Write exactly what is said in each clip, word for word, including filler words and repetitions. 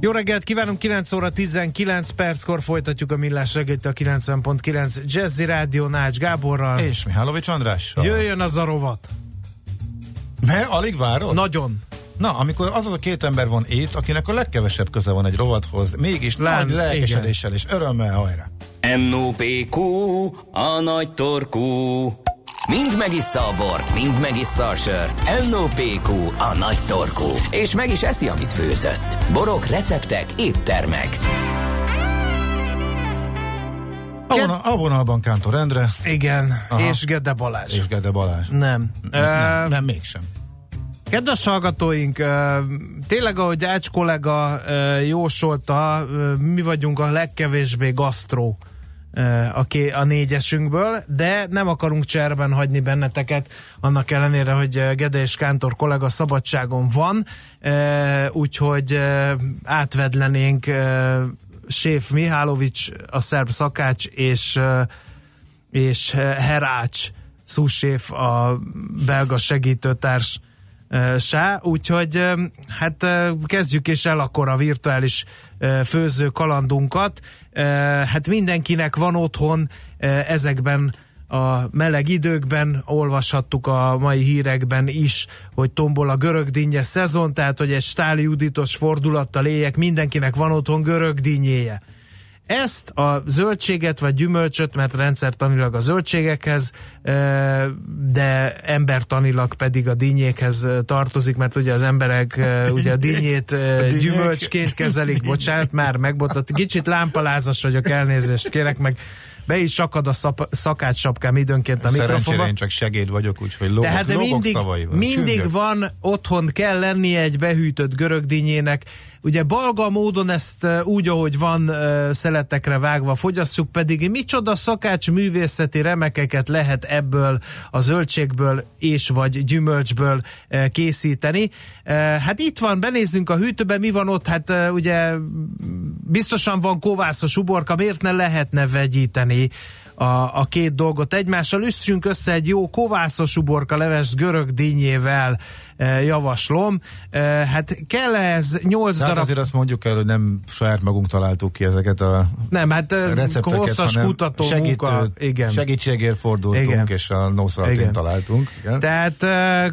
Jó reggelt kívánunk, kilenc óra tizenkilenc perckor folytatjuk a millás reggelt a kilencven egész kilenc Jazzy Rádió Nács Gáborral. És Mihálovics Andrással. Jöjjön az a rovat. Mert alig várod? Nagyon. Na, amikor az a két ember van itt, akinek a legkevesebb köze van egy rovathoz, mégis Lán, nagy lelkesedéssel és örömmel hajrá. en o pé kú, a nagy torkú. Mind megissza a bort, mind megissza a sört. en o pé kú, a nagy torkú. És meg is eszi, amit főzött. Borok, receptek, éttermek. A vonalban Kántor Endre. Igen, aha. És Gede Balázs. És Gede Balázs. Nem. Nem, nem, nem mégsem. Kedves hallgatóink, tényleg ahogy Ács kollega jósolta, mi vagyunk a legkevésbé gasztró a négyesünkből, de nem akarunk cserben hagyni benneteket, annak ellenére, hogy Gede és Kántor kollega szabadságon van, úgyhogy átvedlenénk Séf Mihálovics, a szerb szakács, és, és Herács Szúséf, a belga segítőtárs sá, úgyhogy hát kezdjük is el akkor a virtuális főző kalandunkat. Hát mindenkinek van otthon ezekben a meleg időkben, olvashattuk a mai hírekben is, hogy tombol a görögdinnye szezon, tehát hogy egy stáliuditos fordulattal éljek, mindenkinek van otthon görögdinnyéje. Ezt a zöldséget vagy gyümölcsöt, mert rendszertanilag a zöldségekhez, de embertanilag pedig a dinnyékhez tartozik, mert ugye az emberek ugye a dinnyét a gyümölcsként kezelik, bocsánat, már megbotott. Kicsit lámpalázas vagyok, elnézést kérek, meg be is akad a szap, szakácssapkám időnként a mikrofonba. Szerencsére én csak segéd vagyok, úgyhogy logok, Tehát logok mindig, szavaival. Mindig van, otthon kell lennie egy behűtött görögdinnyének. Ugye balga módon ezt úgy, ahogy van, szeletekre vágva fogyasszuk, pedig micsoda szakács művészeti remekeket lehet ebből a zöldségből és vagy gyümölcsből készíteni. Hát itt van, benézzünk a hűtőbe, mi van ott, hát ugye biztosan van kovászos uborka, miért ne lehetne vegyíteni a, a két dolgot egymással. Üssünk össze egy jó kovászos uborka levest görög dinnyével, javaslom. Hát kell ehhez nyolc hát darab... azért azt mondjuk el, hogy nem saját magunk találtuk ki ezeket a nem, hát recepteket, hosszas kutató segítő, munka. Igen. Segítségért fordultunk, igen. És a nószaltén találtunk. Igen. Tehát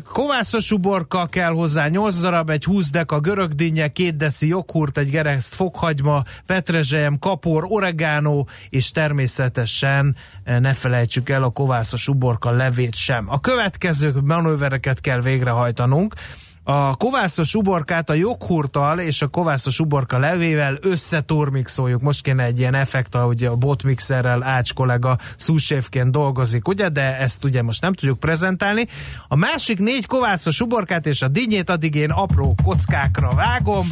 kovászos uborka kell hozzá, nyolc darab, egy húsz deka görögdinnye, két deci joghurt, egy gereszt fokhagyma, petrezselyem, kapor, oregánó, és természetesen ne felejtsük el a kovászos uborka levét sem. A következő manővereket kell végrehajtanunk. A kovászos uborkát a joghurttal és a kovászos uborka levével összeturmixoljuk. Most kéne egy ilyen effekt, ahogy a botmixerrel Ács kollega sous-chefként dolgozik, ugye? De ezt ugye most nem tudjuk prezentálni. A másik négy kovászos uborkát és a dinnyét addig én apró kockákra vágom.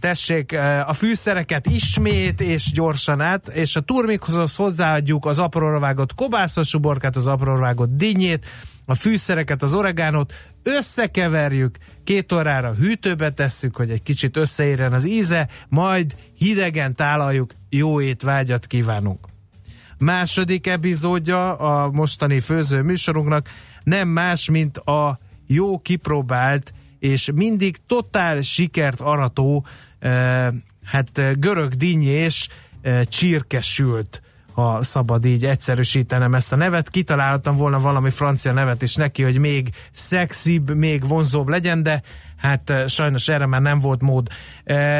Tessék, a fűszereket ismét és gyorsan át, és a turmikhoz hozzáadjuk az apróra vágott kovászos uborkát, az apróra vágott dinnyét, a fűszereket, az oregánot, összekeverjük, két órára hűtőbe tesszük, hogy egy kicsit összeérjen az íze, majd hidegen tálaljuk, jó étvágyat kívánunk. Második epizódja a mostani főző műsorunknak nem más, mint a jó kipróbált és mindig totál sikert arató, eh, hát görög dinnyés eh, csirkesült, ha szabad így egyszerűsítenem ezt a nevet. Kitaláltam volna valami francia nevet is neki, hogy még szexibb, még vonzóbb legyen, de hát sajnos erre már nem volt mód.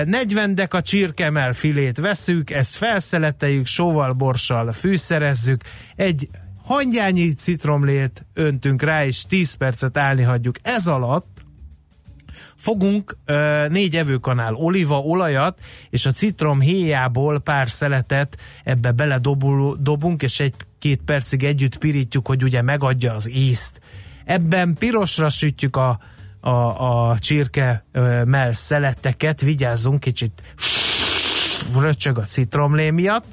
negyven deka csirkemell filét veszünk, ezt felszeleteljük, sóval, borssal fűszerezzük, egy hangyányi citromlét öntünk rá, és tíz percet állni hagyjuk. Ez alatt fogunk uh, négy evőkanál olívaolajat, és a citrom héjából pár szeletet ebbe beledobunk, és egy-két percig együtt pirítjuk, hogy ugye megadja az ízt. Ebben pirosra sütjük a, a, a csirke uh, mell szeleteket, vigyázzunk, kicsit fröccsög a citromlé miatt,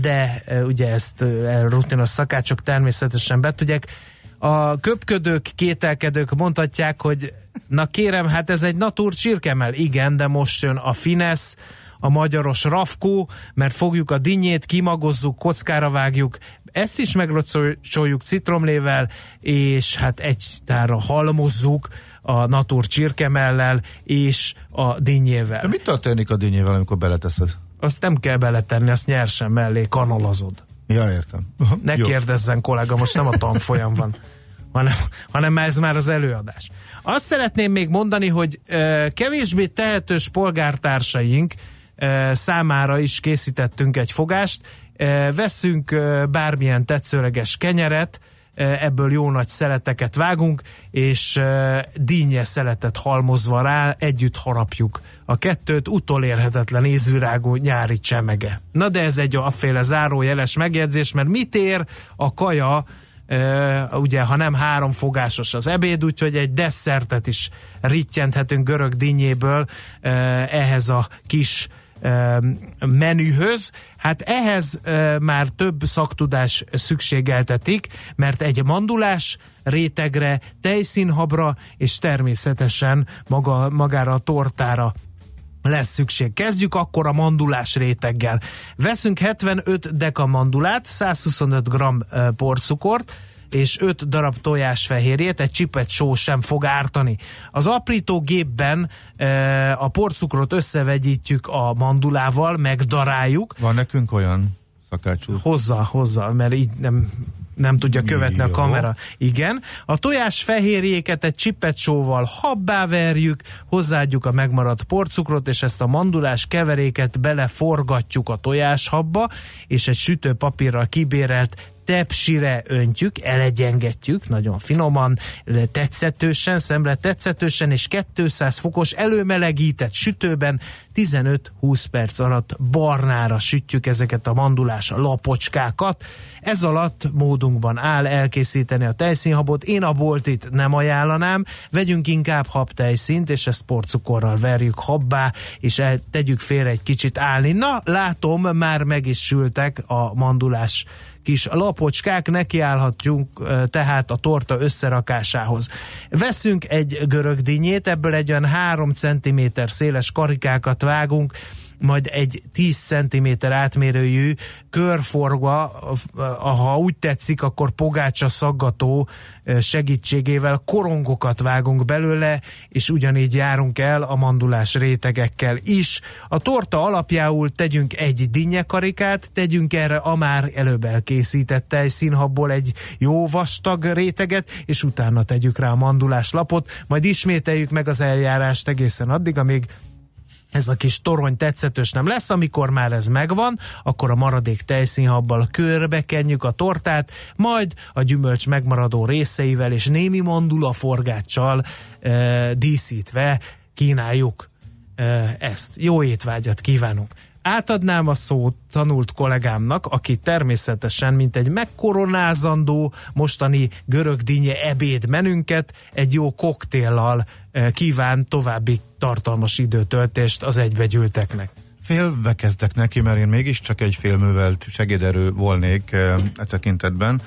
de ugye ezt rutinos szakácsok természetesen betudják. A köpködők, kételkedők mondhatják, hogy na kérem, hát ez egy natur csirkemell. Igen, de most jön a finesz, a magyaros rafkó, mert fogjuk a dinnyét, kimagozzuk, kockára vágjuk, ezt is megrocsoljuk citromlével, és hát egy tárra halmozzuk a natur csirkemellel és a dinnyével. De mit történik a dinnyével, amikor beleteszed? Azt nem kell beletenni, azt nyersen mellé kanalazod. Ja, értem. Aha, ne jó. Kérdezzen, kollega, most nem a tanfolyam van, hanem, hanem ez már az előadás. Azt szeretném még mondani, hogy ö, kevésbé tehetős polgártársaink ö, számára is készítettünk egy fogást. Ö, veszünk ö, bármilyen tetszőleges kenyeret, ö, ebből jó nagy szeleteket vágunk, és ö, dínye szeletet halmozva rá együtt harapjuk a kettőt, utolérhetetlen ízvirágú nyári csemege. Na de ez egy afféle zárójeles megjegyzés, mert mit ér a kaja, Uh, ugye, ha nem három fogásos az ebéd, úgyhogy egy desszertet is rittyenthetünk görög dinnyéből uh, ehhez a kis uh, menühöz. Hát ehhez uh, már több szaktudás szükségeltetik, mert egy mandulás rétegre, tejszínhabra és természetesen maga, magára a tortára lesz szükség. Kezdjük akkor a mandulás réteggel. Veszünk hetvenöt deka mandulát, száz huszonöt g porcukort, és öt darab tojásfehérjét, egy csipet só sem fog ártani. Az aprítógépben e, a porcukrot összevegyítjük a mandulával, megdaráljuk. Van nekünk olyan szakácsú? Hozzá, hozzá, mert így nem... nem tudja követni a kamera. Igen. A tojásfehérjéket egy csipet sóval habbá verjük, hozzáadjuk a megmaradt porcukrot, és ezt a mandulás keveréket beleforgatjuk a tojáshabba, és egy sütőpapírral kibérelt tepsire öntjük, elegyengetjük nagyon finoman, tetszetősen, szemre tetszetősen, és kétszáz fokos előmelegített sütőben tizenöt-húsz perc alatt barnára sütjük ezeket a mandulás lapocskákat. Ez alatt módunkban áll elkészíteni a tejszínhabot. Én a boltit nem ajánlanám, vegyünk inkább habtejszínt, és ezt porcukorral verjük habbá, és tegyük félre egy kicsit állni. Na, látom, már meg is sültek a mandulás kis lapocskák, nekiállhatjunk tehát a torta összerakásához. Veszünk egy görög dinnyét, ebből egy olyan három cm széles karikákat vágunk, majd egy tíz cm átmérőjű körforgva, ha úgy tetszik, akkor pogácsa szaggató segítségével korongokat vágunk belőle, és ugyanígy járunk el a mandulás rétegekkel is. A torta alapjául tegyünk egy dinnyekarikát, tegyünk erre a már előbb elkészített tejszínhabból egy jó vastag réteget, és utána tegyük rá a mandulás lapot, majd ismételjük meg az eljárást egészen addig, amíg ez a kis torony tetszetős nem lesz. Amikor már ez megvan, akkor a maradék tejszínhabbal körbekenjük a tortát, majd a gyümölcs megmaradó részeivel és némi mandulaforgáccsal e, díszítve kínáljuk e, ezt. Jó étvágyat kívánunk! Átadnám a szót tanult kollégámnak, aki természetesen, mint egy megkoronázandó mostani görög dinnye ebéd menünket egy jó koktéllal kíván további tartalmas időtöltést az egybegyűlteknek. Félve kezdek neki, mert én mégiscsak egy félművelt segéderő volnék e tekintetben.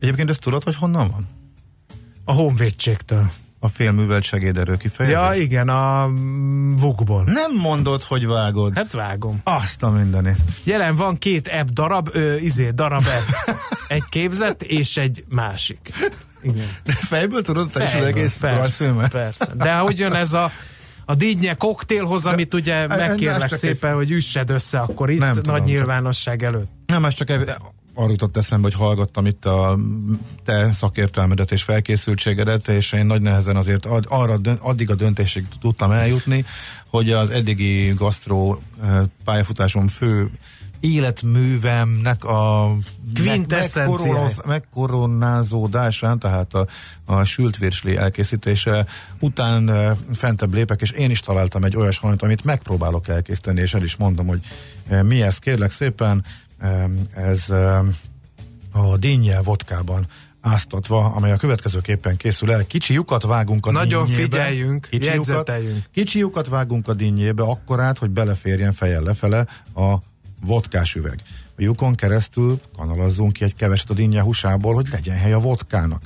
Egyébként ezt tudod, hogy honnan van? A honvédségtől. A félművelt segéderő kifejezés? Ja, igen, a vukból. Nem mondod, hogy vágod. Hát vágom. Azt a mindenit. Jelen van két app darab, ö, izé, darab app. Egy képzett és egy másik. Igen. De fejből tudod, te fejből, is az egész rajzfilmet? Persze, persze. De hogy jön ez a, a dinnye koktélhoz, amit ugye megkérlek szépen, egy... hogy üssed össze akkor itt, nem nagy tudom, nyilvánosság csak... előtt. Nem, ez csak ev... arra jutott eszembe, hogy hallgattam itt a te szakértelmedet és felkészültségedet, és én nagy nehezen azért arra, addig a döntésig tudtam eljutni, hogy az eddigi gasztró pályafutásom fő életművemnek a megkoronoz, megkoronázódásán, tehát a, a sült virsli elkészítése után fentebb lépek, és én is találtam egy olyas hajt, amit megpróbálok elkészíteni, és el is mondom, hogy mi ez, kérlek szépen. Ez a dinnye vodkában áztatva, amely a következőképpen készül el. Kicsi lyukat vágunk a dinnyébe. Nagyon figyeljünk, kicsi jegyzeteljünk. Lyukat, kicsi lyukat vágunk a dinnyébe akkorát, hogy beleférjen fejjel lefele a vodkás üveg. A lyukon keresztül kanalazzunk ki egy keveset a dinnye húsából, hogy legyen hely a vodkának.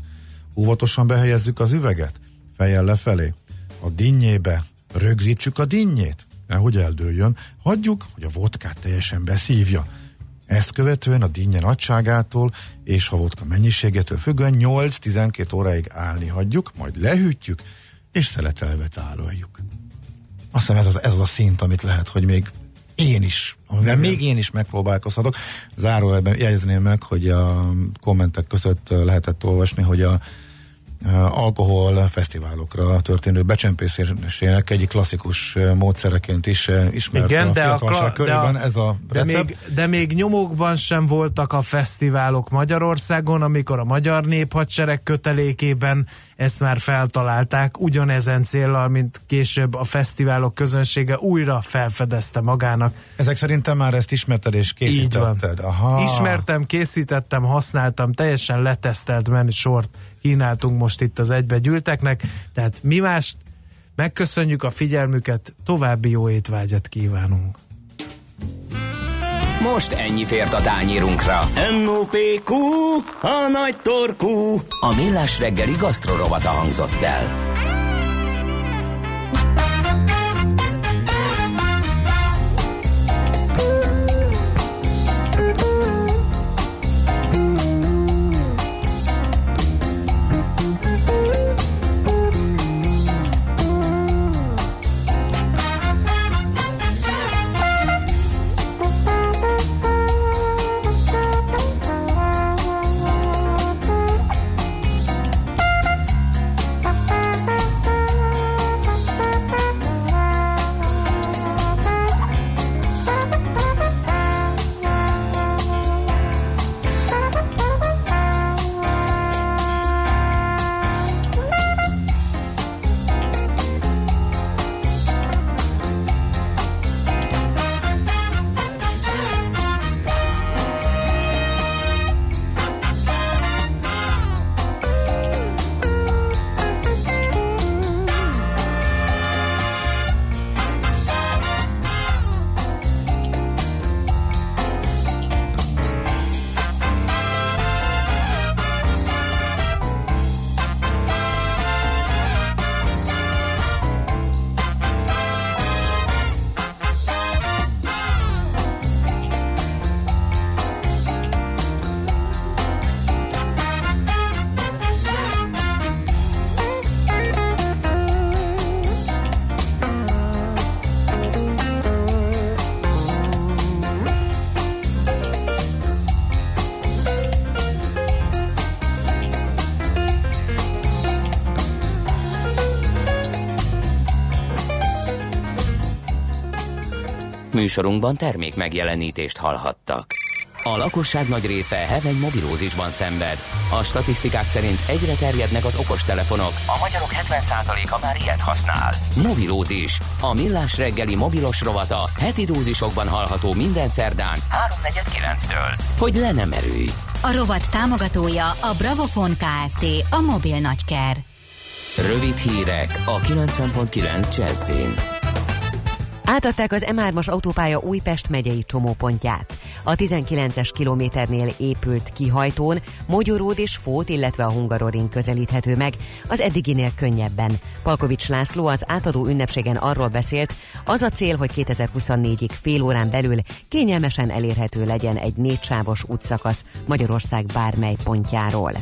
Óvatosan behelyezzük az üveget fejjel lefelé. A dinnyébe rögzítsük a dinnyét, nehogy eldőljön. Hagyjuk, hogy a vodkát teljesen beszívja. Ezt követően a dinnye nagyságától és a vodka mennyiségétől függően nyolc-tizenkét óráig állni hagyjuk, majd lehűtjük és szeletelve tároljuk. Azt hiszem ez az, ez az a szint, amit lehet, hogy még én is, amivel még én is megpróbálkozhatok. Zárójelben jegyezném meg, hogy a kommentek között lehetett olvasni, hogy a alkohol fesztiválokra történő becsempészésének egyik klasszikus módszereként is ismert. Igen, a fiatalság körében ez a recept. De még, de még nyomokban sem voltak a fesztiválok Magyarországon, amikor a Magyar Néphadsereg kötelékében ezt már feltalálták, ugyanezen céllal, mint később a fesztiválok közönsége újra felfedezte magának. Ezek szerintem már ezt ismerted és készítetted. Aha. Ismertem, készítettem, használtam, teljesen letesztelt menüsort kínáltunk most itt az egybegyűlteknek, tehát mi mást, megköszönjük a figyelmüket, további jó étvágyat kívánunk. Most ennyi fért a tányérunkra. em o pé kú, a nagy torkú. A Millás reggeli gasztrorovata hangzott el. Műsorunkban termék megjelenítést hallhattak. A lakosság nagy része heveny mobilózisban szenved. A statisztikák szerint egyre terjednek az okostelefonok. A magyarok hetven százaléka már ilyet használ. Mobilózis. A Millás reggeli mobilos rovata heti dózisokban hallható minden szerdán három negyvenkilenctől. Hogy le nem erülj. A rovat támogatója a BravoFone Kft. A mobil nagyker. Rövid hírek a kilencven pont kilenc Jazzin. Átadták az M hármas autópálya Újpest megyei csomópontját. A tizenkilences kilométernél épült kihajtón Mogyoród és Fót, illetve a Hungaroring közelíthető meg, az eddiginél könnyebben. Palkovics László az átadó ünnepségen arról beszélt, az a cél, hogy kétezer-huszonnégyig fél órán belül kényelmesen elérhető legyen egy négysávos útszakasz Magyarország bármely pontjáról.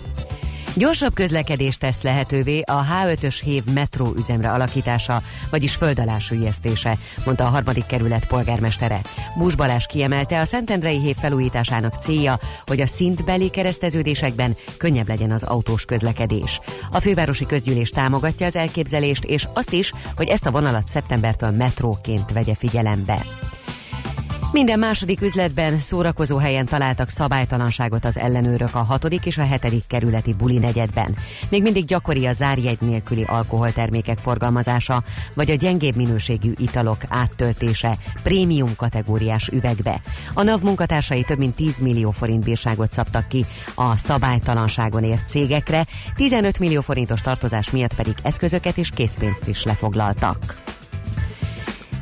Gyorsabb közlekedést tesz lehetővé a há ötös hév metró üzemre alakítása, vagyis föld alá süllyesztése, mondta a harmadik kerület polgármestere. Bús Balázs kiemelte, a szentendrei hév felújításának célja, hogy a szintbeli kereszteződésekben könnyebb legyen az autós közlekedés. A fővárosi közgyűlés támogatja az elképzelést, és azt is, hogy ezt a vonalat szeptembertől metróként vegye figyelembe. Minden második üzletben, szórakozó helyen találtak szabálytalanságot az ellenőrök a hatodik és a hetedik kerületi buli negyedben. Még mindig gyakori a zárjegy nélküli alkoholtermékek forgalmazása, vagy a gyengébb minőségű italok áttöltése prémium kategóriás üvegbe. A NAV munkatársai több mint tíz millió forint bírságot szabtak ki a szabálytalanságon ért cégekre, tizenöt millió forintos tartozás miatt pedig eszközöket és készpénzt is lefoglaltak.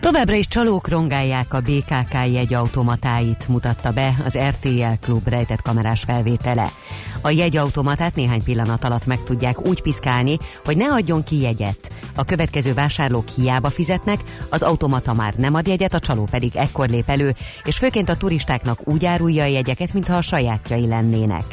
Továbbra is csalók rongálják a bé ká ká jegyautomatáit, mutatta be az er té el Klub rejtett kamerás felvétele. A jegyautomatát néhány pillanat alatt meg tudják úgy piszkálni, hogy ne adjon ki jegyet. A következő vásárlók hiába fizetnek, az automata már nem ad jegyet, a csaló pedig ekkor lép elő, és főként a turistáknak úgy árulja a jegyeket, mintha a sajátjai lennének.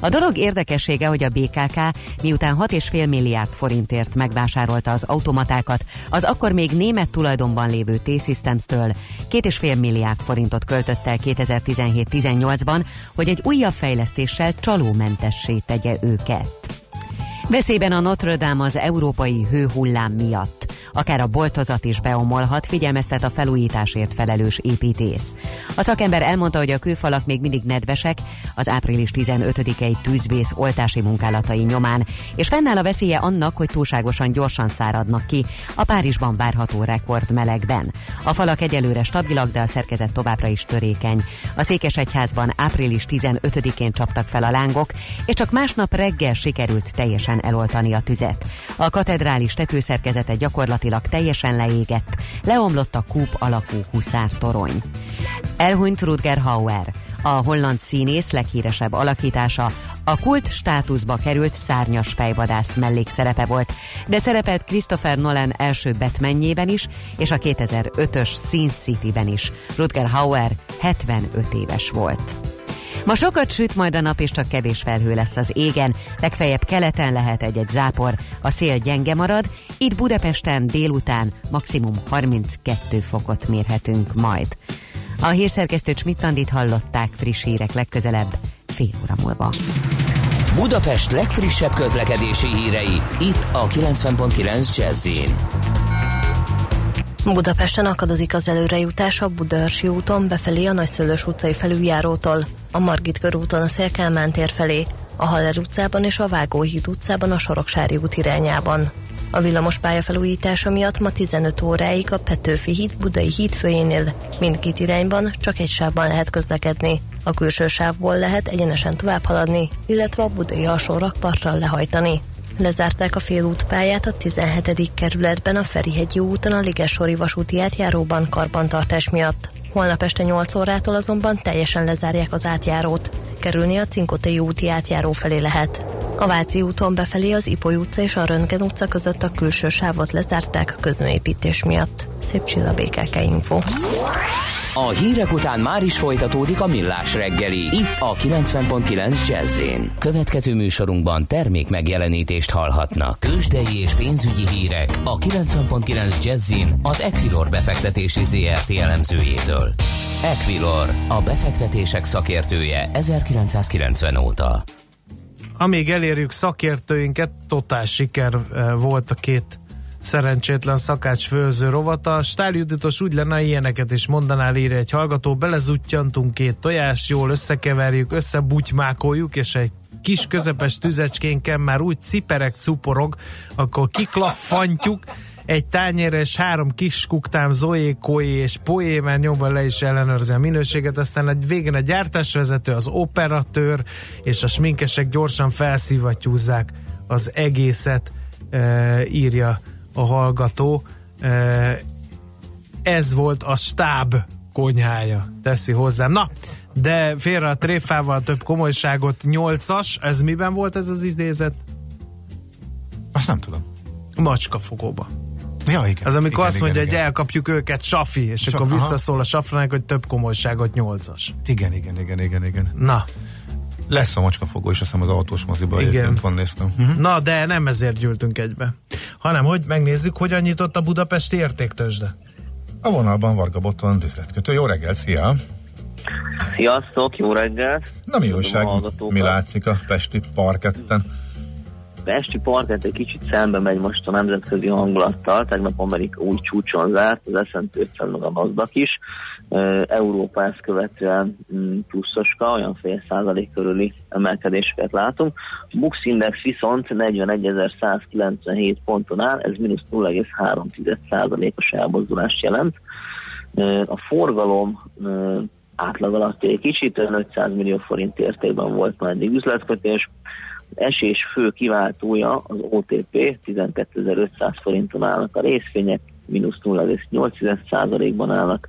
A dolog érdekessége, hogy a bé ká ká miután hat egész öt milliárd forintért megvásárolta az automatákat, az akkor még német tulajdonban lévő T-Systems-től két egész öt milliárd forintot költött el kétezer-tizenhét-tizennyolcban, hogy egy újabb fejlesztéssel csalómentessé tegye őket. Veszélyben a Notre-Dame az európai hőhullám miatt. Akár a boltozat is beomolhat, figyelmeztet a felújításért felelős építész. A szakember elmondta, hogy a kőfalak még mindig nedvesek az április tizenötödikei tűzvész oltási munkálatai nyomán, és fennáll a veszélye annak, hogy túlságosan gyorsan száradnak ki a Párizsban várható rekordmelegben. A falak egyelőre stabilak, de a szerkezet továbbra is törékeny. A Székesegyházban április tizenötödikén csaptak fel a lángok, és csak másnap reggel sikerült teljesen eloltani a tüzet. A katedrális tetőszerkezete gyakorlatilag teljesen leégett, leomlott a kúp alakú huszártorony. Elhunyt Rutger Hauer, a holland színész leghíresebb alakítása, a kult státuszba került szárnyas fejvadász mellékszerepe volt, de szerepelt Christopher Nolan első Batmanjében is, és a kétezer-ötös Sin Cityben is. Rutger Hauer hetvenöt éves volt. Ma sokat süt majd a nap, és csak kevés felhő lesz az égen, legfeljebb keleten lehet egy-egy zápor, a szél gyenge marad, itt Budapesten délután maximum harminckettő fokot mérhetünk majd. A hírszerkesztő Csmittandit hallották, friss hírek legközelebb, fél óra múlva. Budapest legfrissebb közlekedési hírei, itt a kilencven egész kilenc Jazz-in. Budapesten akadozik az előrejutás a Budaörsi úton befelé a Nagyszőlős utcai felüljárótól, a Margit körúton a Szél-Kálmán tér felé, a Haller utcában és a Vágóhíd utcában a Soroksári út irányában. A villamos pálya felújítása miatt ma tizenöt óráig a Petőfi híd Budai híd főjénél mindkét irányban csak egy sávban lehet közlekedni. A külső sávból lehet egyenesen tovább haladni, illetve a budai alsó rakparttal lehajtani. Lezárták a félútpályát a tizenhetedik kerületben a Ferihegyi úton a Ligessori vasúti átjáróban karbantartás miatt. Holnap este nyolc órától azonban teljesen lezárják az átjárót. Kerülni a Cinkotai úti átjáró felé lehet. A Váci úton befelé az Ipoly utca és a Röntgen utca között a külső sávot lezárták a közműépítés miatt. Szép Csilla, bé ká ká Info. A hírek után már is folytatódik a Millás reggeli, itt a kilencven egész kilenc Jazz-in. Következő műsorunkban termék megjelenítést hallhatnak. Tőzsdei és pénzügyi hírek a kilencven egész kilenc Jazz-in az Equilor befektetési zé er té elemzőjétől. Equilor, a befektetések szakértője ezerkilencszázkilencven óta. Amíg elérjük szakértőinket, totál siker volt a két szerencsétlen szakács főző rovata. Stáljudítós úgy lenne, ilyeneket is mondanál, ír egy hallgató. Belezutyantunk két tojás, jól összekeverjük, összebutymákoljuk, és egy kis közepes tüzecskénken már úgy ciperek cuporog, akkor kiklaffantjuk egy tányérre, és három kis kuktám zoé, koé és poé, mert nyomban le is ellenőrzi a minőséget, aztán egy végén a gyártásvezető, az operatőr és a sminkesek gyorsan felszívattyúzzák az egészet, e, írja a hallgató. Ez volt a stáb konyhája, teszi hozzám. Na, de félre a tréfával, több komolyságot. Nyolcas, ez miben volt ez az idézet? Azt nem tudom. Macskafogóba. Ja, igen. Az, amikor igen, azt mondja, igen, hogy igen, elkapjuk őket, Safi, és so, akkor aha, visszaszól a Safranek, hogy több komolyságot, nyolcas. Igen, igen, igen, igen, igen. Na. Lesz a macskafogó, és azt hiszem az autós moziba egyébként van, néztem. Uh-huh. Na, de nem ezért gyűltünk egybe, hanem hogy megnézzük, hogyan nyitott a budapesti értéktőzsde. A vonalban Varga Botond üzletkötő. Jó reggel, szia! Sziasztok, jó reggel! Na, mi újság? Mi látszik a pesti parketten? az esti parkett egy kicsit szembe megy most a nemzetközi hangulattal, tegnap Amerika új csúcson zárt, az es and pé ötszáz meg a NASDAQ is, Európa ezt követően pluszoska, olyan fél százalék körüli emelkedéseket látunk. A Bux Index viszont negyvenegyezer-száz kilencvenhét ponton áll, ez mínusz nulla egész három százalékos elmozdulást jelent. A forgalom átlag alatt egy kicsit, ötszáz millió forint értékben volt már eddig üzletkötés. Az esés fő kiváltója az o té pé, tizenkétezer-ötszáz forinton állnak a részvények, mínusz nulla egész nyolc százalékban állnak.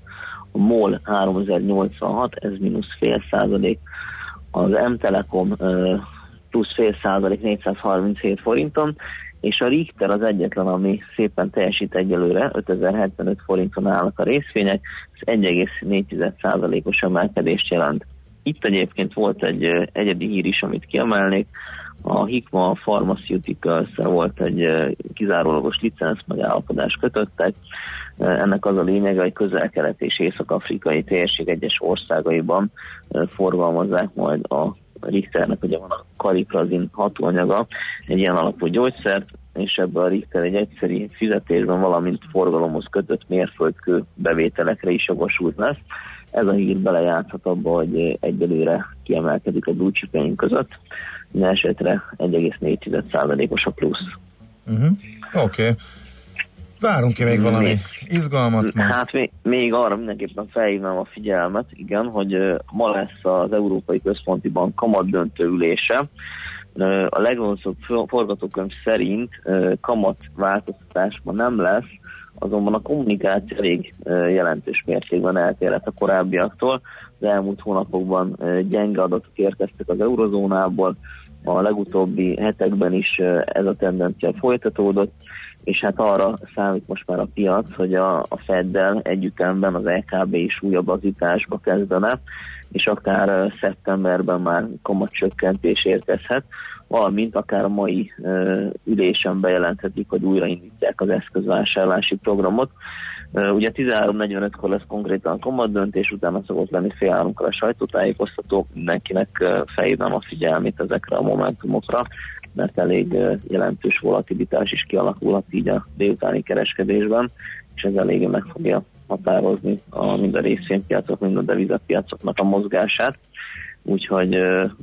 A MOL háromezer-nyolcvanhat, ez mínusz fél százalék. Az M-Telekom plusz fél százalék, négyszázharminchét forinton, és a Richter az egyetlen, ami szépen teljesít egyelőre, ötezer-hetvenöt forinton állnak a részvények, ez egy egész négy százalékos emelkedést jelent. Itt egyébként volt egy egyedi hír is, amit kiemelnék, a Hikma Pharmaceuticals-szel volt egy kizárólagos licenc megállapodás kötöttek, ennek az a lényege, hogy Közel-Kelet és Észak-Afrikai térség egyes országaiban forgalmazzák majd a Richternek, ugye van a kariprazin hatóanyaga, egy ilyen alapú gyógyszert, és ebben a Richter egy egyszeri fizetésben, valamint forgalomhoz kötött mérföldkő bevételekre is jogosult lesz. Ez a hír belejátszhat abba, hogy egyelőre kiemelkedik a blúcsipénk között, minden esetre egy egész négy százalékos a plusz. Uh-huh. Oké. Okay. Várunk ki még valami még, izgalmat? Most? Hát még, még arra mindenképpen felhívnám a figyelmet, igen, hogy ma lesz az Európai Központi Bank kamatdöntő ülése. A legrosszabb forgatókönyv szerint kamatváltoztatásban nem lesz, azonban a kommunikáció elég jelentős mértékben eltérhet a korábbiaktól. Az elmúlt hónapokban gyenge adatok érkeztek az eurozónából, a legutóbbi hetekben is ez a tendencia folytatódott, és hát arra számít most már a piac, hogy a, a Feddel együttemben az é ká bé is újabb azításba kezdene, és akár szeptemberben már kamatcsökkentés érkezhet, valamint akár a mai ö, ülésen bejelenthetik, hogy újraindítják az eszközvásárlási programot. Ö, ugye tizenhárom negyvenötkor lesz konkrétan a kamatdöntés, utána szokott lenni fél háromkor a sajtótájékoztató, mindenkinek felhívnám a figyelmét ezekre a momentumokra, mert elég jelentős volatilitás is kialakulhat így a délutáni kereskedésben, és ez eléggé meg fogja határozni a, mind a részvénypiacok, mind a devizapiacoknak a mozgását, úgyhogy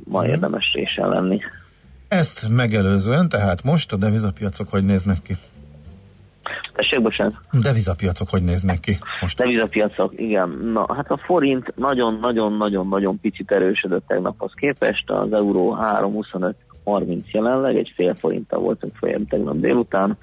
ma érdemes résen lenni. Ezt megelőzően, tehát most a devizapiacok hogy néznek ki? Tessék, bocsánat. Devizapiacok hogy néznek ki most? Devizapiacok, igen. Na, hát a forint nagyon-nagyon-nagyon-nagyon picit erősödött tegnaphoz képest, az euró három huszonöt harminc jelenleg, egy fél forinttal voltunk folyam tegnap délután,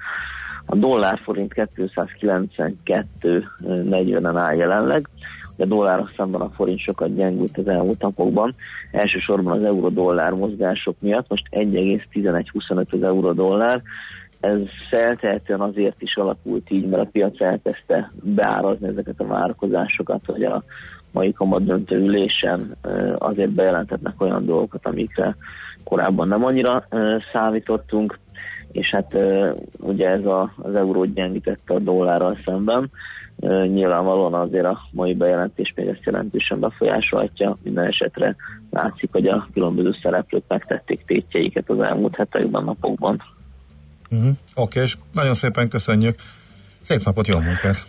a dollárforint kétszázkilencvenkettő negyvenen áll jelenleg, a dollárra szemben a forint sokat gyengült az elmúlt napokban, elsősorban az euró-dollár mozgások miatt, most egy egész tizenegy huszonöt az euró-dollár, ez feltehetően azért is alakult így, mert a piac elkezdte beárazni ezeket a várakozásokat, hogy a mai kamatdöntő ülésen azért bejelentetnek olyan dolgokat, amikre korábban nem annyira uh, számítottunk, és hát uh, ugye ez a, az eurót gyengítette a dollárral szemben. Uh, nyilvánvalóan azért a mai bejelentés még ezt jelentősen befolyásolhatja. Minden esetre látszik, hogy a különböző szereplők megtették tétjeiket az elmúlt hetekben, napokban. Uh-huh. Oké, és nagyon szépen köszönjük. Szép napot, jó munkát!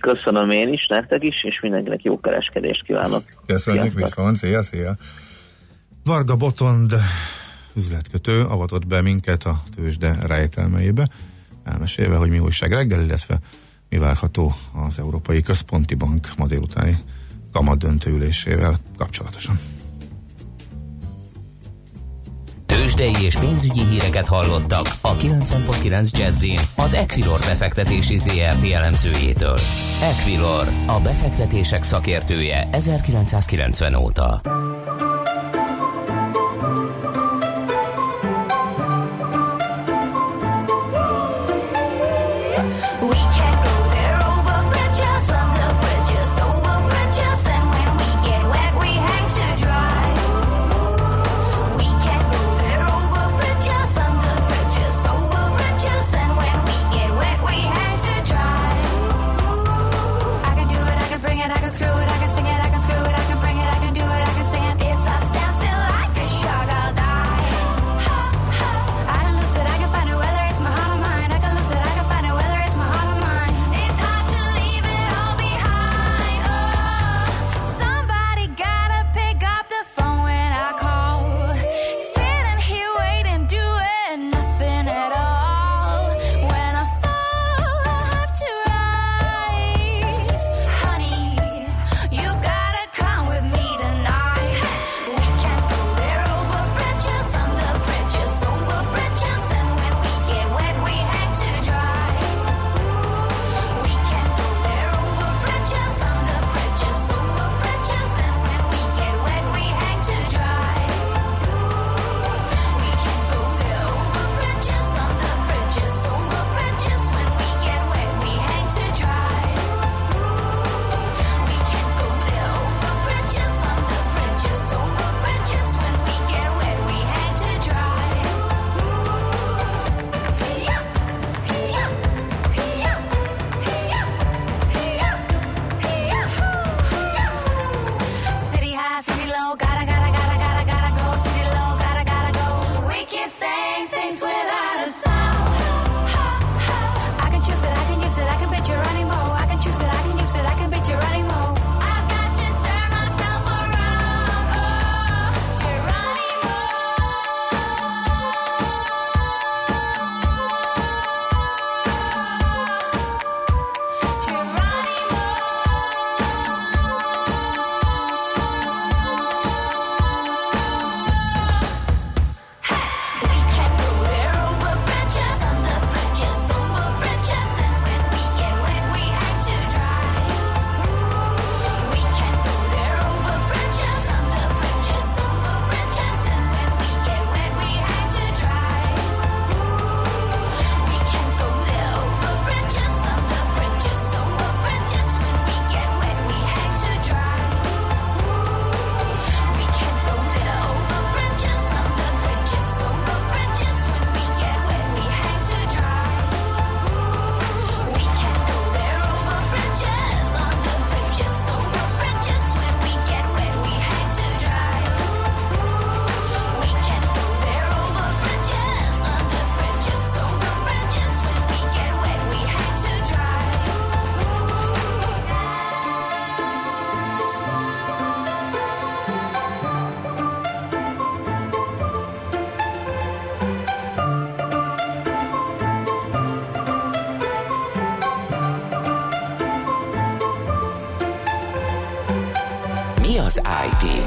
Köszönöm én is, nektek is, és mindenkinek jó kereskedést kívánok! Köszönjük, viszont, szia, szia! Varga Botond üzletkötő avatott be minket a tőzsde rejtelmeibe, elmesélve, hogy mi újság reggel, illetve mi várható az Európai Központi Bank ma délutáni kamatdöntő ülésével kapcsolatosan. Tőzsdei és pénzügyi híreket hallottak a kilencven egész kilenc Jazzin az Equilor befektetési zé er té elemzőjétől. Equilor, a befektetések szakértője ezerkilencszázkilencven óta. Screw it, I can sing it, I can screw it, I can bring it, I can do it, I can sing it if I saying things without a sound. I can choose it, I can use it, I can bet you're running more. I can choose it, I can use it, I can bet you're running more. I've got to turn myself around. Oh, you're running more. You're running more. Hey. We can go there over bridges, under bridges, over bridges, and when we get wet, we had to dry. We can go there over bridges, under bridges, over bridges, and when we get wet, we had to dry. We can go there over bridges, under bridges, over bridges, when we get wet, we had to dry. We can go there over bridges, under bridges, over bridges, when we get wet, we had to dry. We can go there over bridges, under bridges, over bridges, when we get wet, we had to dry. We can go there over bridges, under bridges, over bridges, when we get wet, we had to dry. Mi az i té?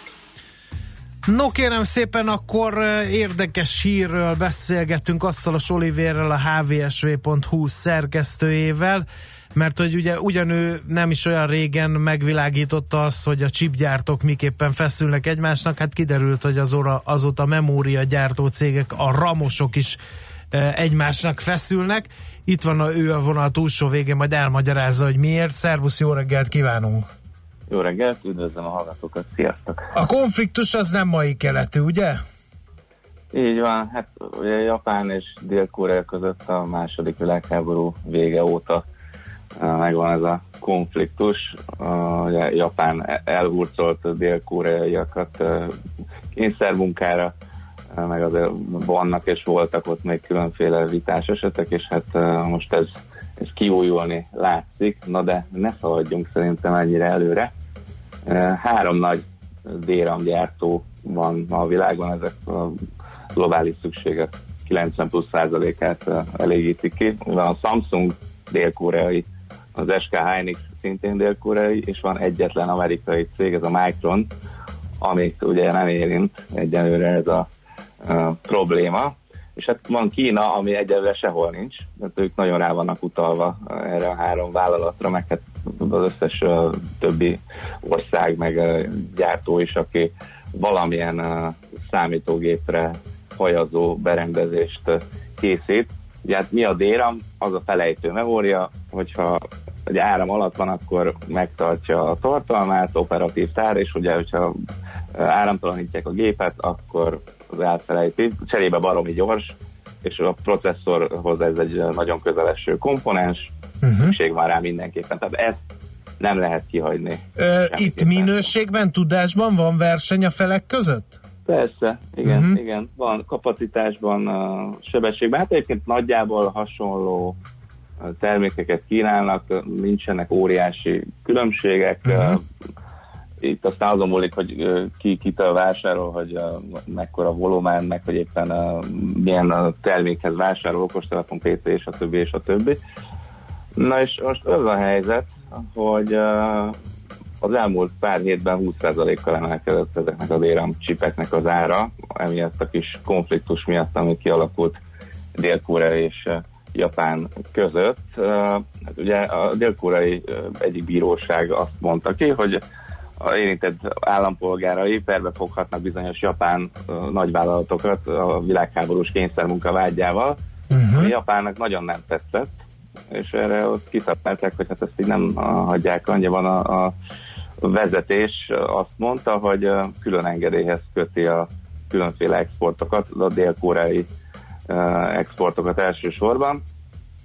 No kérem szépen, akkor érdekes hírről beszélgettünk Asztalos Olivérrel, a há vé es vé pont hú szerkesztőjével, mert hogy ugye ugyanő nem is olyan régen megvilágította azt, hogy a chipgyártók miképpen feszülnek egymásnak. Hát kiderült, hogy azóta a memóriagyártó cégek, a ramosok is egymásnak feszülnek. Itt van a, ő a vonal túlsó végén, majd elmagyarázza, hogy miért. Szervusz, jó reggelt kívánunk! Jó reggelt, üdvözlöm a hallgatókat, sziasztok! A konfliktus az nem mai keletű, ugye? Így van, hát ugye Japán és Dél-Korea között a második világháború vége óta megvan ez a konfliktus. Ugye Japán elhurcolt dél-koreaiakat kényszermunkára, meg azért vannak és voltak ott még különféle vitás esetek, és hát most ez és kiújulni látszik, na de ne szaladjunk szerintem ennyire előre. Három nagy déramgyártó van a világon, ezek a globális szükséget kilencven plusz százalékát elégítik ki. Van a Samsung dél-koreai, az es ká Hynix szintén dél-koreai, és van egyetlen amerikai cég, ez a Micron, amit ugye nem érint egyelőre ez a, a probléma. És hát van Kína, ami egyelőre sehol nincs, mert ők nagyon rá vannak utalva erre a három vállalatra, meg hát az összes uh, többi ország, meg uh, gyártó is, aki valamilyen uh, számítógépre hajazó berendezést uh, készít. Ugye hát mi a déram? Az a felejtő memória, hogyha egy áram alatt van, akkor megtartja a tartalmát, operatív tár, és ugye, hogyha áramtalanítják a gépet, akkor az átfelejti, cserébe baromi gyors, és a processzorhoz ez egy nagyon közeleső komponens, uh-huh. Szükség van rá mindenképpen, tehát ezt nem lehet kihagyni. Ö, itt minőségben, tudásban van verseny a felek között? Persze, igen, uh-huh. igen. Van kapacitásban, uh, sebességben, hát egyébként nagyjából hasonló termékeket kínálnak, nincsenek óriási különbségek, uh-huh. uh, Itt aztán azon múlik, hogy ki kitől vásárol, hogy mekkora volumen, meg hogy éppen milyen termékhez vásárol, okostelefon, pé cé és a többi és a többi. Na és most az a helyzet, hogy az elmúlt pár hétben húsz százalékkal emelkedett ezeknek az déram csipeknek az ára, emiatt a kis konfliktus miatt, ami kialakult Dél-Korea és Japán között. Hát ugye a dél-koreai egyik bíróság azt mondta ki, hogy a érintett állampolgárai perbe foghatnak bizonyos japán uh, nagyvállalatokat a világháborús kényszermunka vágyával, uh-huh. uh-huh. Japánnak nagyon nem tetszett, és erre ott kitalálták, hogy hát ezt így nem hagyják, annyiban a, a vezetés azt mondta, hogy külön engedélyhez köti a különféle exportokat, a dél-koreai exportokat elsősorban,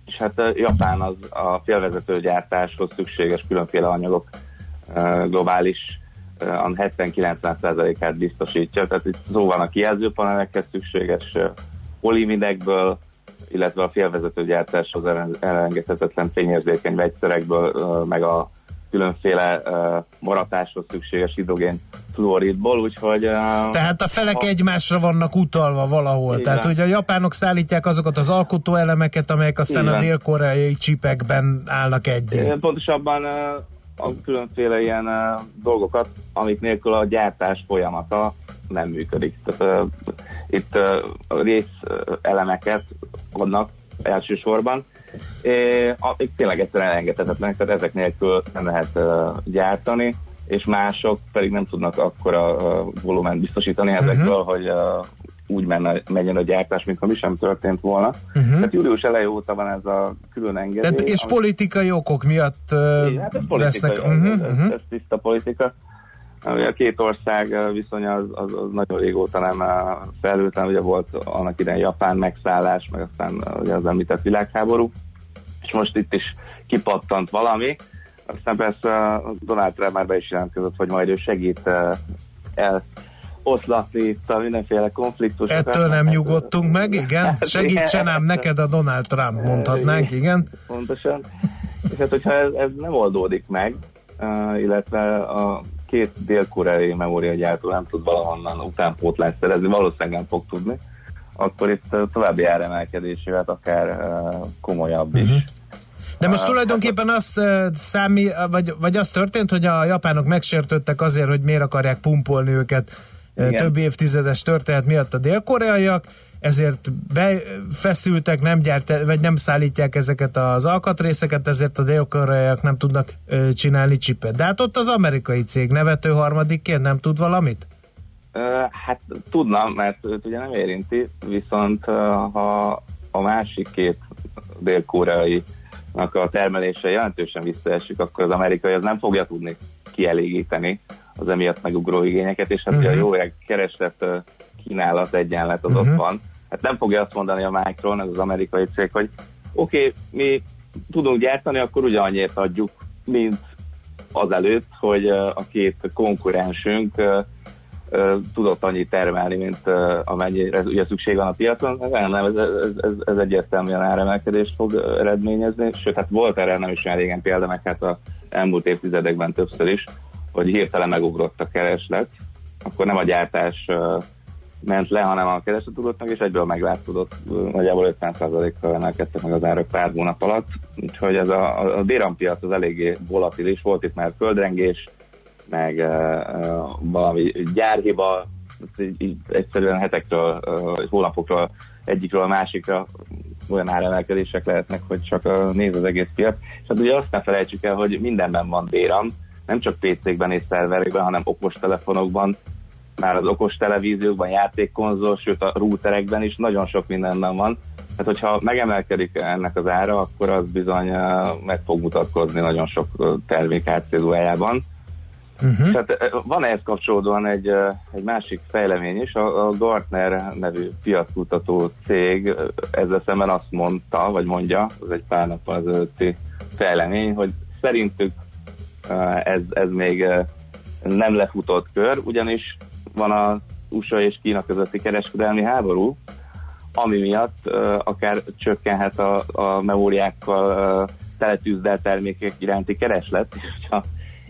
és hát Japán az a félvezetőgyártáshoz szükséges különféle anyagok globális a hetven-kilencven százalékát biztosítja, tehát itt szó van a kijelzőpanelekhez szükséges poliminekből, illetve a félvezetőgyártáshoz elengedhetetlen fényérzékeny vegyszerekből, meg a különféle uh, maratáshoz szükséges hidrogén fluoridból, úgyhogy... Uh, tehát a felek ha... egymásra vannak utalva valahol, igen. Tehát hogy a japánok szállítják azokat az alkotóelemeket, amelyek aztán igen. a dél-koreai csipekben állnak együtt. Pontosabban uh, a különféle ilyen uh, dolgokat, amik nélkül a gyártás folyamata nem működik. Tehát uh, itt uh, részelemeket adnak elsősorban, É, amik tényleg egyszerűen elengedhetetlenek, tehát ezek nélkül nem lehet uh, gyártani, és mások pedig nem tudnak akkora uh, volument biztosítani ezekből, uh-huh. hogy uh, úgy menne, menjen a gyártás, mintha mi sem történt volna. Uh-huh. Tehát július eleje óta van ez a külön engedély. De, és ami... politikai okok miatt uh, é, hát ez politikai lesznek. Uh-huh. Ez, ez, ez tiszta politika. A két ország viszonya az, az, az nagyon régóta nem felültem, ugye volt annak idején Japán megszállás, meg aztán ugye az említett világháború, és most itt is kipattant valami, aztán persze Donald Trump már be is jelentkezett, hogy majd ő segít eloszlatni itt a mindenféle konfliktusokat. Ettől nem nyugodtunk meg, igen, segítsen ám neked a Donald Trump, mondhatnánk, igen. Pontosan, és hát hogyha ez, ez nem oldódik meg, illetve a két dél-koreai memóriagyártó nem tud valahonnan utánpótlást szerezni, valószínűleg nem fog tudni, akkor itt további áremelkedésével akár komolyabb is. Uh-huh. De most tulajdonképpen az számít, vagy, vagy az történt, hogy a japánok megsértődtek azért, hogy miért akarják pumpolni őket igen. több évtizedes történet miatt a dél-koreaiak, ezért befeszültek, nem gyárt, vagy nem szállítják ezeket az alkatrészeket, ezért a dél-koreaiak nem tudnak ö, csinálni csipet. De hát ott az amerikai cég nevető harmadikként nem tud valamit? Hát tudna, mert őt ugye nem érinti, viszont ha a másik két dél-koreainak a termelése jelentősen visszaesik, akkor az amerikai az nem fogja tudni kielégíteni az emiatt megugró igényeket, és hát uh-huh. ugye a jó öreg kereslet kínálat egyenlet az uh-huh. ott van. Hát nem fogja azt mondani a Micron, ez az amerikai cég, hogy oké, okay, mi tudunk gyártani, akkor ugyanannyiért adjuk, mint azelőtt, hogy a két konkurensünk tudott annyit termelni, mint amennyire ugye szükség van a piacon. Nem, nem, ez, ez, ez, ez egyértelműen áremelkedést fog eredményezni, sőt, hát volt erre nem is olyan régen példa, meg hát az elmúlt évtizedekben többször is, hogy hirtelen megugrott a kereslet, akkor nem a gyártás ment le, hanem a kereslet tudott meg, és egyből meglátszódott, nagyjából ötven százalékkal emelkedtek meg az árak pár hónap alatt, úgyhogy ez a, a, a dé rám piac az eléggé volatilis, volt itt már földrengés, meg uh, valami gyárhiba, egyszerűen hetekről, uh, hónapokról egyikről a másikra olyan áremelkedések lehetnek, hogy csak uh, néz az egész piac. És hát ugye azt ne felejtsük el, hogy mindenben van dé rám, nem csak pé cé-kben és szerverekben, hanem okostelefonokban, már az okos televíziókban, játékkonzol, sőt a rúterekben is nagyon sok mindenben van. Hát hogyha megemelkedik ennek az ára, akkor az bizony uh, meg fog mutatkozni nagyon sok uh, termék átszézójában. Uh-huh. Tehát van ehhez kapcsolódóan egy, egy másik fejlemény is, a, a Gartner nevű piackutató cég ezzel szemben azt mondta, vagy mondja, az egy pár nap az előtti fejlemény, hogy szerintük ez, ez még nem lefutott kör, ugyanis van az u es á és Kína közötti kereskedelmi háború, ami miatt akár csökkenhet a, a memóriákkal teletűzdelt termékek iránti kereslet, hogyha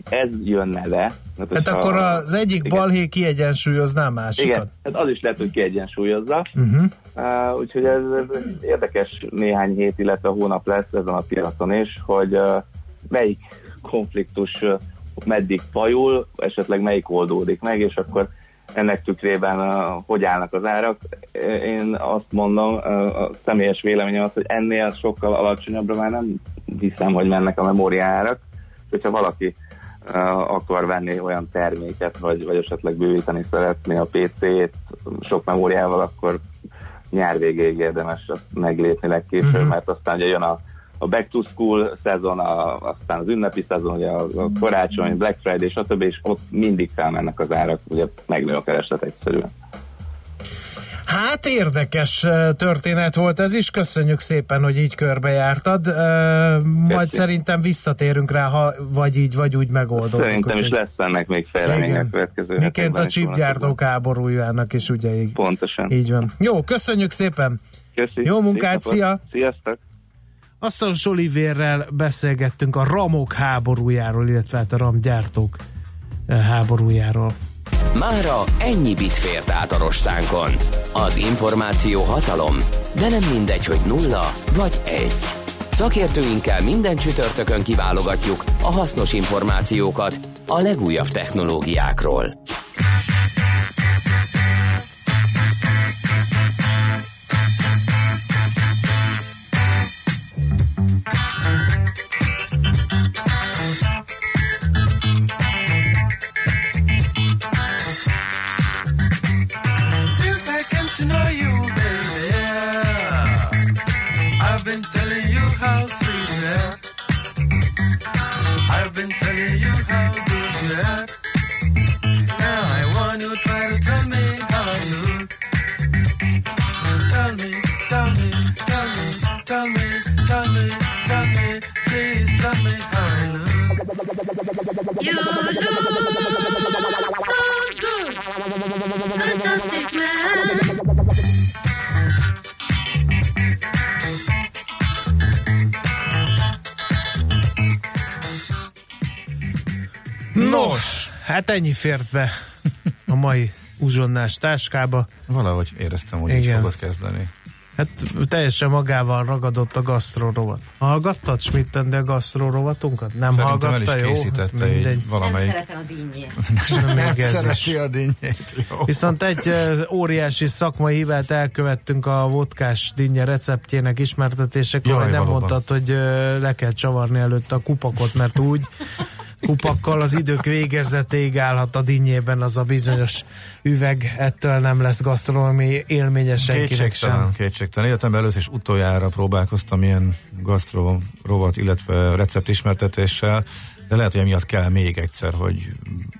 ez jönne le. Hát, hát akkor a, az egyik igen. balhé kiegyensúlyozná a másikat. Igen, hát az is lehet, hogy kiegyensúlyozza. Uh-huh. Uh, úgyhogy ez, ez érdekes néhány hét, illetve hónap lesz ezen a piacon is, hogy uh, melyik konfliktus uh, meddig fajul, esetleg melyik oldódik meg, és akkor ennek tükrében uh, hogy állnak az árak. Én azt mondom, uh, a személyes véleményem az, hogy ennél sokkal alacsonyabbra már nem hiszem, hogy mennek a memóriárak, hogyha valaki akar venni olyan terméket, vagy, vagy esetleg bővíteni szeretné a pé cét sok memóriával, akkor nyár végéig érdemes meglépni legkésőbb, mm-hmm. mert aztán ugye jön a, a back to school szezon, a, aztán az ünnepi szezon, ugye a, a karácsony, Black Friday, stb. És ott mindig felmennek az árak, ugye megnő a kereslet egyszerűen. Hát érdekes történet volt ez is, köszönjük szépen, hogy így körbejártad, majd Köszön. szerintem visszatérünk rá, ha vagy így, vagy úgy megoldódik. Szerintem is lesz ennek még fejlemények a következő. Miként a csipgyártók háborújának is, ugye így. Pontosan. Így van. Jó, köszönjük szépen! Köszi. Jó munkát, szia! Sziasztok! Asztalos Olivérrel beszélgettünk a ramok háborújáról, illetve hát a ramgyártók háborújáról. Mára ennyi bit fért át a rostánkon. Az információ hatalom, de nem mindegy, hogy nulla vagy egy. Szakértőinkkel minden csütörtökön kiválogatjuk a hasznos információkat a legújabb technológiákról. Hát ennyi fért be a mai uzsonnás táskába. Valahogy éreztem, hogy így fogod kezdeni. Hát teljesen magával ragadott a gasztrórovat. Hallgattad, Schmidt-Endi, a gasztrórovatunkat? Nem szerintem hallgatta, jó? Készítette hát így valamelyik. Nem szeretem a dinnyét. Nem, nem szereti a dinnyét. Jó. Viszont egy óriási szakmai hibát elkövettünk a vodkás dinnye receptjének ismertetésekor. Jaj, nem valóban. Mondtad, hogy le kell csavarni előtt a kupakot, mert úgy kupakkal az idők végezetéig állhat a dinnyében az a bizonyos üveg, ettől nem lesz gasztronómiai élménye senkinek sem. Kétségtelen. Életemben először és utoljára próbálkoztam ilyen gasztrórovat, illetve receptismertetéssel, de lehet, hogy emiatt kell még egyszer, hogy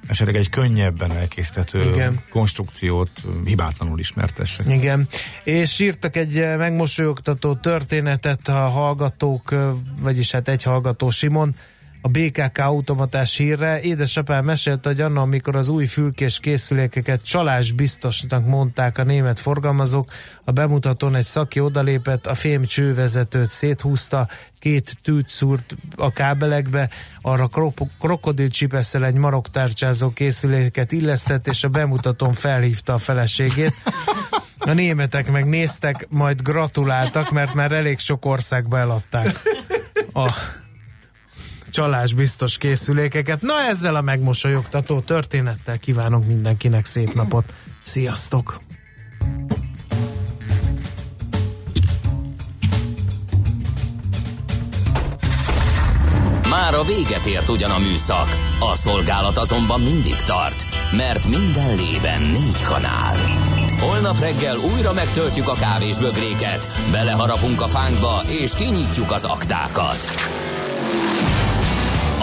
esetleg egy könnyebben elkészíthető igen. konstrukciót hibátlanul ismertessek. Igen, és írtak egy megmosolyogtató történetet a hallgatók, vagyis hát egy hallgató, Simon, a bé ká ká automatás hírre. Édesapám mesélte, hogy annak, amikor az új fülkés készülékeket csalásbiztosnak mondták a német forgalmazók, a bemutatón egy szaki odalépett, a fém csővezetőt széthúzta, két tűt szúrt a kábelekbe, arra krok- krokodilcsipesszel egy maroktárcsázó készüléket illesztett, és a bemutatón felhívta a feleségét. A németek megnéztek, majd gratuláltak, mert már elég sok országba eladták a csalásbiztos készülékeket. Na, ezzel a megmosolyogtató történettel kívánok mindenkinek szép napot. Sziasztok! Már a véget ért ugyan a műszak. A szolgálat azonban mindig tart, mert minden lében négy kanál. Holnap reggel újra megtöltjük a kávés bögréket, beleharapunk a fánkba és kinyitjuk az aktákat.